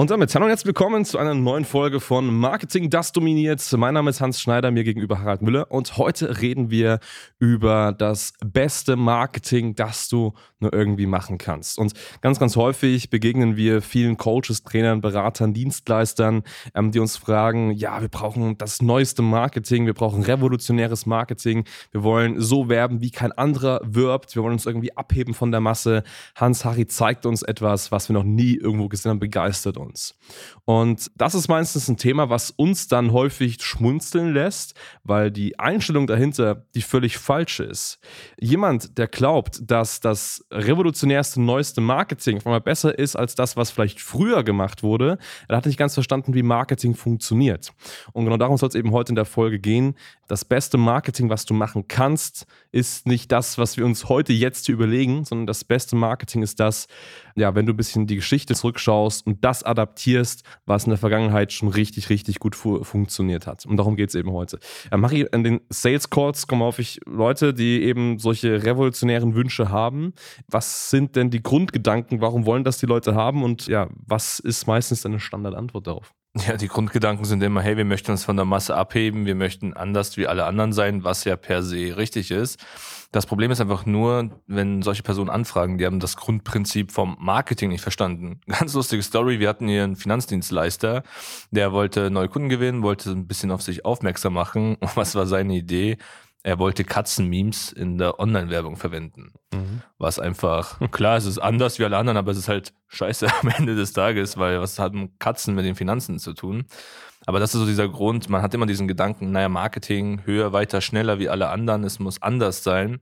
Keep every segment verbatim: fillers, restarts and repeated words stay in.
Und damit hallo und herzlich willkommen zu einer neuen Folge von Marketing, das dominiert. Mein Name ist Hans Schneider, mir gegenüber Harald Müller und heute reden wir über das beste Marketing, das du nur irgendwie machen kannst. Und ganz, ganz häufig begegnen wir vielen Coaches, Trainern, Beratern, Dienstleistern, ähm, die uns fragen, ja, wir brauchen das neueste Marketing, wir brauchen revolutionäres Marketing, wir wollen so werben, wie kein anderer wirbt, wir wollen uns irgendwie abheben von der Masse. Hans Harry zeigt uns etwas, was wir noch nie irgendwo gesehen haben, begeistert uns. Uns. Und das ist meistens ein Thema, was uns dann häufig schmunzeln lässt, weil die Einstellung dahinter die völlig falsche ist. Jemand, der glaubt, dass das revolutionärste, neueste Marketing auf einmal besser ist als das, was vielleicht früher gemacht wurde, der hat nicht ganz verstanden, wie Marketing funktioniert. Und genau darum soll es eben heute in der Folge gehen. Das beste Marketing, was du machen kannst, ist nicht das, was wir uns heute jetzt überlegen, sondern das beste Marketing ist das, ja, wenn du ein bisschen die Geschichte zurückschaust und das adaptierst, was in der Vergangenheit schon richtig, richtig gut fu- funktioniert hat. Und darum geht es eben heute. Ähm, Mache ich an den Sales Calls kommen häufig Leute, die eben solche revolutionären Wünsche haben. Was sind denn die Grundgedanken? Warum wollen das die Leute haben? Und ja, was ist meistens deine Standardantwort darauf? Ja, die Grundgedanken sind immer, hey, wir möchten uns von der Masse abheben, wir möchten anders wie alle anderen sein, was ja per se richtig ist. Das Problem ist einfach nur, wenn solche Personen anfragen, die haben das Grundprinzip vom Marketing nicht verstanden. Ganz lustige Story, wir hatten hier einen Finanzdienstleister, der wollte neue Kunden gewinnen, wollte ein bisschen auf sich aufmerksam machen. Und was war seine Idee? Er wollte Katzenmemes in der Online-Werbung verwenden. Mhm. Was einfach, klar, es ist anders wie alle anderen, aber es ist halt scheiße am Ende des Tages, weil was haben Katzen mit den Finanzen zu tun? Aber das ist so dieser Grund, man hat immer diesen Gedanken, naja, Marketing, höher, weiter, schneller wie alle anderen, es muss anders sein.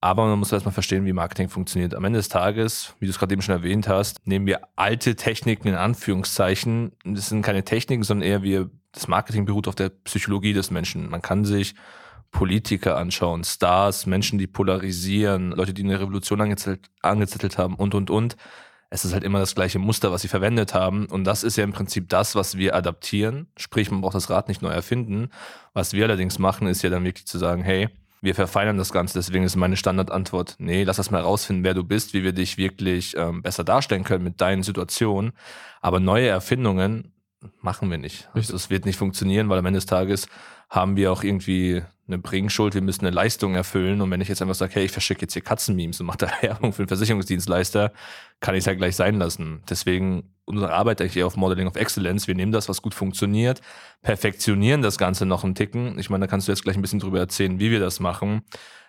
Aber man muss erstmal verstehen, wie Marketing funktioniert. Am Ende des Tages, wie du es gerade eben schon erwähnt hast, nehmen wir alte Techniken in Anführungszeichen. Das sind keine Techniken, sondern eher wir, das Marketing beruht auf der Psychologie des Menschen. Man kann sich Politiker anschauen, Stars, Menschen, die polarisieren, Leute, die eine Revolution angezettelt, angezettelt haben und, und, und. Es ist halt immer das gleiche Muster, was sie verwendet haben. Und das ist ja im Prinzip das, was wir adaptieren. Sprich, man braucht das Rad nicht neu erfinden. Was wir allerdings machen, ist ja dann wirklich zu sagen, hey, wir verfeinern das Ganze. Deswegen ist meine Standardantwort, nee, lass das mal rausfinden, wer du bist, wie wir dich wirklich ähm, besser darstellen können mit deinen Situationen. Aber neue Erfindungen machen wir nicht. Also das wird nicht funktionieren, weil am Ende des Tages haben wir auch irgendwie eine Bringschuld, wir müssen eine Leistung erfüllen. Und wenn ich jetzt einfach sage, hey, ich verschicke jetzt hier Katzenmemes und mache da Werbung für einen Versicherungsdienstleister, kann ich es ja gleich sein lassen. Deswegen unsere Arbeit eigentlich eher auf Modeling of Excellence. Wir nehmen das, was gut funktioniert, perfektionieren das Ganze noch einen Ticken. Ich meine, da kannst du jetzt gleich ein bisschen drüber erzählen, wie wir das machen.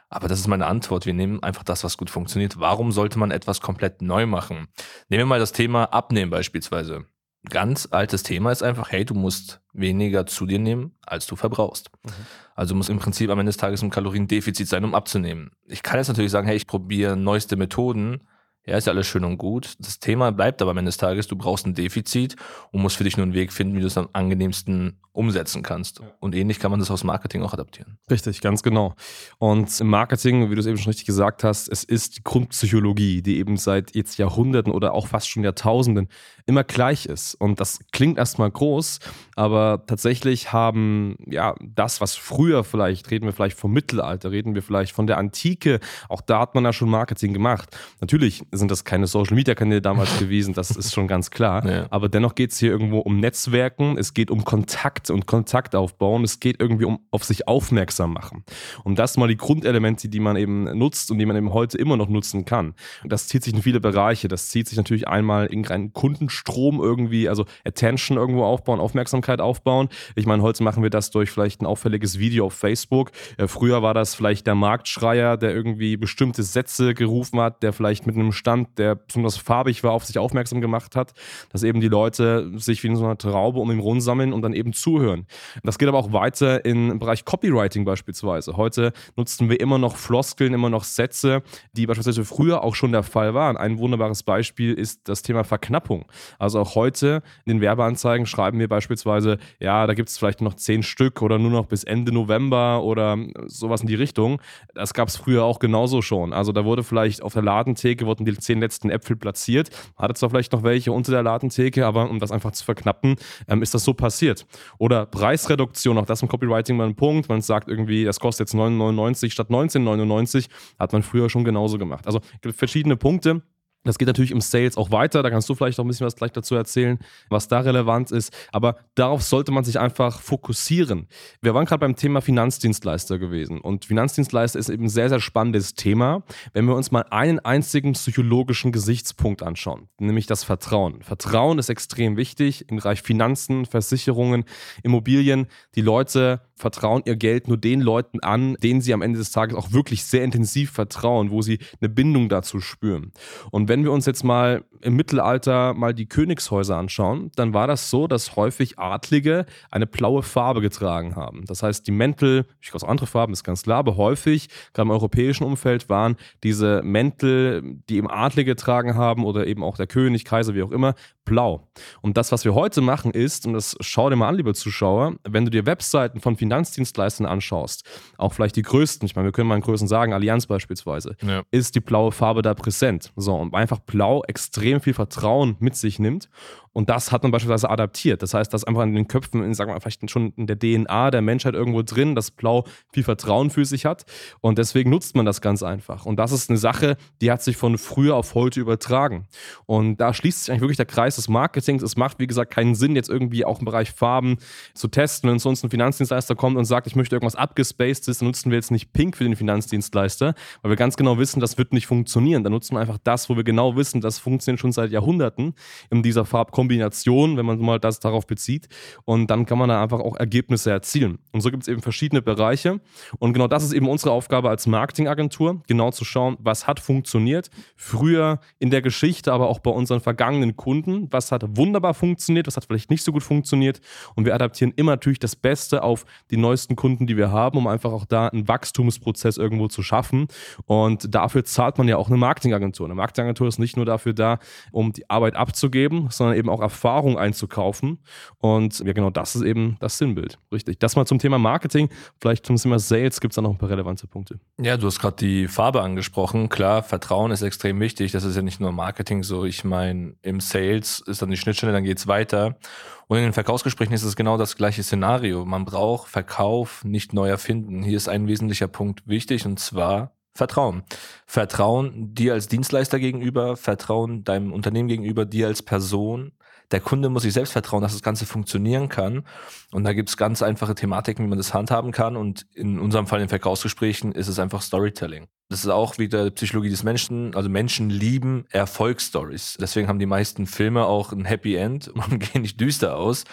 Aber das ist meine Antwort. Wir nehmen einfach das, was gut funktioniert. Warum sollte man etwas komplett neu machen? Nehmen wir mal das Thema Abnehmen beispielsweise. Ganz altes Thema ist einfach, hey, du musst weniger zu dir nehmen, als du verbrauchst. Mhm. Also muss im Prinzip am Ende des Tages ein Kaloriendefizit sein, um abzunehmen. Ich kann jetzt natürlich sagen, hey, ich probiere neueste Methoden. Ja, ist ja alles schön und gut. Das Thema bleibt aber am Ende des Tages, du brauchst ein Defizit und musst für dich nur einen Weg finden, wie du es am angenehmsten umsetzen kannst. Und ähnlich kann man das aus Marketing auch adaptieren. Richtig, ganz genau. Und im Marketing, wie du es eben schon richtig gesagt hast, es ist die Grundpsychologie, die eben seit jetzt Jahrhunderten oder auch fast schon Jahrtausenden immer gleich ist. Und das klingt erstmal groß, aber tatsächlich haben, ja, das, was früher vielleicht, reden wir vielleicht vom Mittelalter, reden wir vielleicht von der Antike, auch da hat man ja schon Marketing gemacht. Natürlich sind das keine Social-Media-Kanäle damals gewesen, das ist schon ganz klar. Ja. Aber dennoch geht es hier irgendwo um Netzwerken, es geht um Kontakt und Kontakt aufbauen, es geht irgendwie um auf sich aufmerksam machen. Und das sind mal die Grundelemente, die man eben nutzt und die man eben heute immer noch nutzen kann. Und das zieht sich in viele Bereiche. Das zieht sich natürlich einmal in einen Kundenstrom irgendwie, also Attention irgendwo aufbauen, Aufmerksamkeit aufbauen. Ich meine, heute machen wir das durch vielleicht ein auffälliges Video auf Facebook. Früher war das vielleicht der Marktschreier, der irgendwie bestimmte Sätze gerufen hat, der vielleicht mit einem Stand, der besonders farbig war, auf sich aufmerksam gemacht hat, dass eben die Leute sich wie in so einer Traube um ihn rumsammeln und dann eben zuhören. Das geht aber auch weiter im Bereich Copywriting beispielsweise. Heute nutzen wir immer noch Floskeln, immer noch Sätze, die beispielsweise früher auch schon der Fall waren. Ein wunderbares Beispiel ist das Thema Verknappung. Also auch heute in den Werbeanzeigen schreiben wir beispielsweise, ja, da gibt es vielleicht noch zehn Stück oder nur noch bis Ende November oder sowas in die Richtung. Das gab es früher auch genauso schon. Also da wurde vielleicht auf der Ladentheke wurden die zehn letzten Äpfel platziert. Hatte zwar vielleicht noch welche unter der Ladentheke, aber um das einfach zu verknappen, ähm, ist das so passiert. Oder Preisreduktion, auch das im Copywriting mal ein Punkt. Man sagt irgendwie, das kostet jetzt neun neunundneunzig statt neunzehn neunundneunzig. Hat man früher schon genauso gemacht. Also es gibt verschiedene Punkte. Das geht natürlich im Sales auch weiter, da kannst du vielleicht auch ein bisschen was gleich dazu erzählen, was da relevant ist, aber darauf sollte man sich einfach fokussieren. Wir waren gerade beim Thema Finanzdienstleister gewesen und Finanzdienstleister ist eben ein sehr, sehr spannendes Thema, wenn wir uns mal einen einzigen psychologischen Gesichtspunkt anschauen, nämlich das Vertrauen. Vertrauen ist extrem wichtig im Bereich Finanzen, Versicherungen, Immobilien. Die Leute vertrauen ihr Geld nur den Leuten an, denen sie am Ende des Tages auch wirklich sehr intensiv vertrauen, wo sie eine Bindung dazu spüren. Und wenn Wenn wir uns jetzt mal im Mittelalter mal die Königshäuser anschauen, dann war das so, dass häufig Adlige eine blaue Farbe getragen haben. Das heißt, die Mäntel, ich glaube, andere Farben ist ganz klar, aber häufig, gerade im europäischen Umfeld, waren diese Mäntel, die eben Adlige getragen haben oder eben auch der König, Kaiser, wie auch immer, blau. Und das, was wir heute machen, ist, und das schau dir mal an, liebe Zuschauer, wenn du dir Webseiten von Finanzdienstleistern anschaust, auch vielleicht die größten, ich meine, wir können mal in Größen sagen, Allianz beispielsweise, ja, ist die blaue Farbe da präsent. So, und bei einfach blau extrem viel Vertrauen mit sich nimmt. Und das hat man beispielsweise adaptiert. Das heißt, dass einfach in den Köpfen, in, sagen wir mal, vielleicht schon in der D N A der Menschheit irgendwo drin, dass Blau viel Vertrauen für sich hat. Und deswegen nutzt man das ganz einfach. Und das ist eine Sache, die hat sich von früher auf heute übertragen. Und da schließt sich eigentlich wirklich der Kreis des Marketings. Es macht, wie gesagt, keinen Sinn, jetzt irgendwie auch im Bereich Farben zu testen. Wenn sonst ein Finanzdienstleister kommt und sagt, ich möchte irgendwas abgespacedes, dann nutzen wir jetzt nicht Pink für den Finanzdienstleister, weil wir ganz genau wissen, das wird nicht funktionieren. Dann nutzen wir einfach das, wo wir genau wissen, das funktioniert schon seit Jahrhunderten in dieser Farbkombination. Kombination, wenn man mal das darauf bezieht, und dann kann man da einfach auch Ergebnisse erzielen. Und so gibt es eben verschiedene Bereiche und genau das ist eben unsere Aufgabe als Marketingagentur, genau zu schauen, was hat funktioniert früher in der Geschichte, aber auch bei unseren vergangenen Kunden, was hat wunderbar funktioniert, was hat vielleicht nicht so gut funktioniert, und wir adaptieren immer natürlich das Beste auf die neuesten Kunden, die wir haben, um einfach auch da einen Wachstumsprozess irgendwo zu schaffen, und dafür zahlt man ja auch eine Marketingagentur. Eine Marketingagentur ist nicht nur dafür da, um die Arbeit abzugeben, sondern eben auch auch Erfahrung einzukaufen, und ja, genau das ist eben das Sinnbild. Richtig. Das mal zum Thema Marketing, vielleicht zum Thema Sales gibt es da noch ein paar relevante Punkte. Ja, du hast gerade die Farbe angesprochen. Klar, Vertrauen ist extrem wichtig. Das ist ja nicht nur Marketing so. Ich meine, im Sales ist dann die Schnittstelle, dann geht es weiter. Und in den Verkaufsgesprächen ist es genau das gleiche Szenario. Man braucht Verkauf nicht neu erfinden. Hier ist ein wesentlicher Punkt wichtig, und zwar Vertrauen. Vertrauen dir als Dienstleister gegenüber, Vertrauen deinem Unternehmen gegenüber, dir als Person. Der Kunde muss sich selbst vertrauen, dass das Ganze funktionieren kann. Und da gibt es ganz einfache Thematiken, wie man das handhaben kann. Und in unserem Fall in Verkaufsgesprächen ist es einfach Storytelling. Das ist auch wieder Psychologie des Menschen. Also Menschen lieben Erfolgsstories. Deswegen haben die meisten Filme auch ein Happy End und gehen nicht düster aus,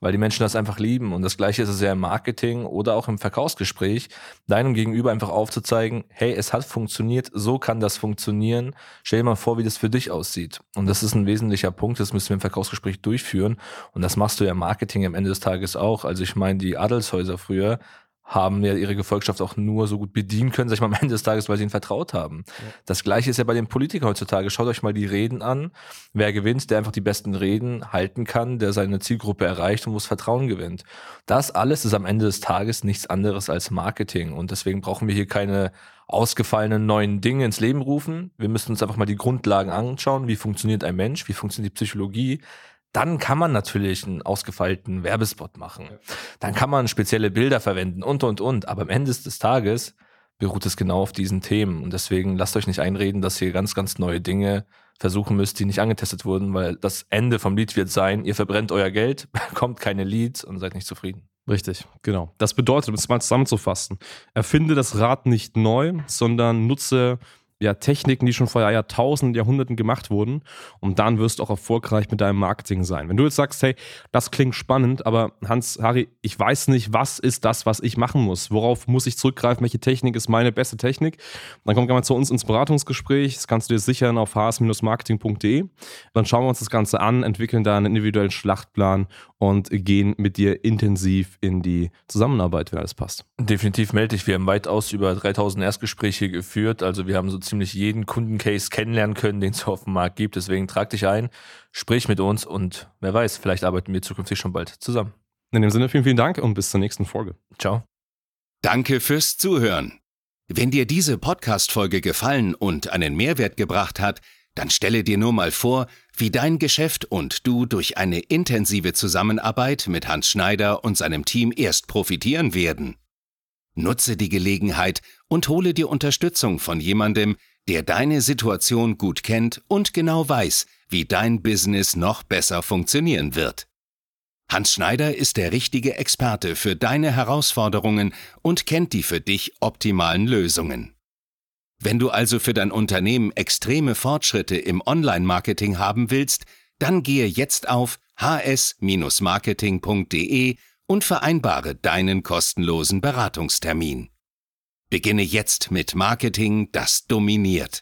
weil die Menschen das einfach lieben. Und das Gleiche ist es ja im Marketing oder auch im Verkaufsgespräch, deinem Gegenüber einfach aufzuzeigen, hey, es hat funktioniert, so kann das funktionieren. Stell dir mal vor, wie das für dich aussieht. Und das ist ein wesentlicher Punkt, das müssen wir im Verkaufsgespräch durchführen. Und das machst du ja im Marketing am Ende des Tages auch. Also ich meine, die Adelshäuser früher haben ja ihre Gefolgschaft auch nur so gut bedienen können, sag ich mal, am Ende des Tages, weil sie ihnen vertraut haben. Ja. Das Gleiche ist ja bei den Politikern heutzutage. Schaut euch mal die Reden an. Wer gewinnt, der einfach die besten Reden halten kann, der seine Zielgruppe erreicht und wo es Vertrauen gewinnt. Das alles ist am Ende des Tages nichts anderes als Marketing. Und deswegen brauchen wir hier keine ausgefallenen neuen Dinge ins Leben rufen. Wir müssen uns einfach mal die Grundlagen anschauen. Wie funktioniert ein Mensch? Wie funktioniert die Psychologie? Dann kann man natürlich einen ausgefeilten Werbespot machen. Dann kann man spezielle Bilder verwenden und, und, und. Aber am Ende des Tages beruht es genau auf diesen Themen. Und deswegen lasst euch nicht einreden, dass ihr ganz, ganz neue Dinge versuchen müsst, die nicht angetestet wurden, weil das Ende vom Lied wird sein, ihr verbrennt euer Geld, bekommt keine Leads und seid nicht zufrieden. Richtig, genau. Das bedeutet, um es mal zusammenzufassen, erfinde das Rad nicht neu, sondern nutze ja, Techniken, die schon vor Jahrtausenden, Jahrhunderten gemacht wurden, und dann wirst du auch erfolgreich mit deinem Marketing sein. Wenn du jetzt sagst, hey, das klingt spannend, aber Hans, Harry, ich weiß nicht, was ist das, was ich machen muss? Worauf muss ich zurückgreifen? Welche Technik ist meine beste Technik? Dann kommt gerne mal zu uns ins Beratungsgespräch. Das kannst du dir sichern auf h s Bindestrich marketing Punkt d e. Dann schauen wir uns das Ganze an, entwickeln da einen individuellen Schlachtplan und gehen mit dir intensiv in die Zusammenarbeit, wenn alles passt. Definitiv melde ich. Wir haben weitaus über dreitausend Erstgespräche geführt. Also wir haben so ziemlich jeden Kundencase kennenlernen können, den es auf dem Markt gibt. Deswegen trag dich ein, sprich mit uns und wer weiß, vielleicht arbeiten wir zukünftig schon bald zusammen. In dem Sinne vielen, vielen Dank und bis zur nächsten Folge. Ciao. Danke fürs Zuhören. Wenn dir diese Podcast-Folge gefallen und einen Mehrwert gebracht hat, dann stelle dir nur mal vor, wie dein Geschäft und du durch eine intensive Zusammenarbeit mit Hans Schneider und seinem Team erst profitieren werden. Nutze die Gelegenheit und hole dir Unterstützung von jemandem, der deine Situation gut kennt und genau weiß, wie dein Business noch besser funktionieren wird. Hans Schneider ist der richtige Experte für deine Herausforderungen und kennt die für dich optimalen Lösungen. Wenn du also für dein Unternehmen extreme Fortschritte im Online-Marketing haben willst, dann gehe jetzt auf h s Bindestrich marketing Punkt d e und vereinbare deinen kostenlosen Beratungstermin. Beginne jetzt mit Marketing, das dominiert.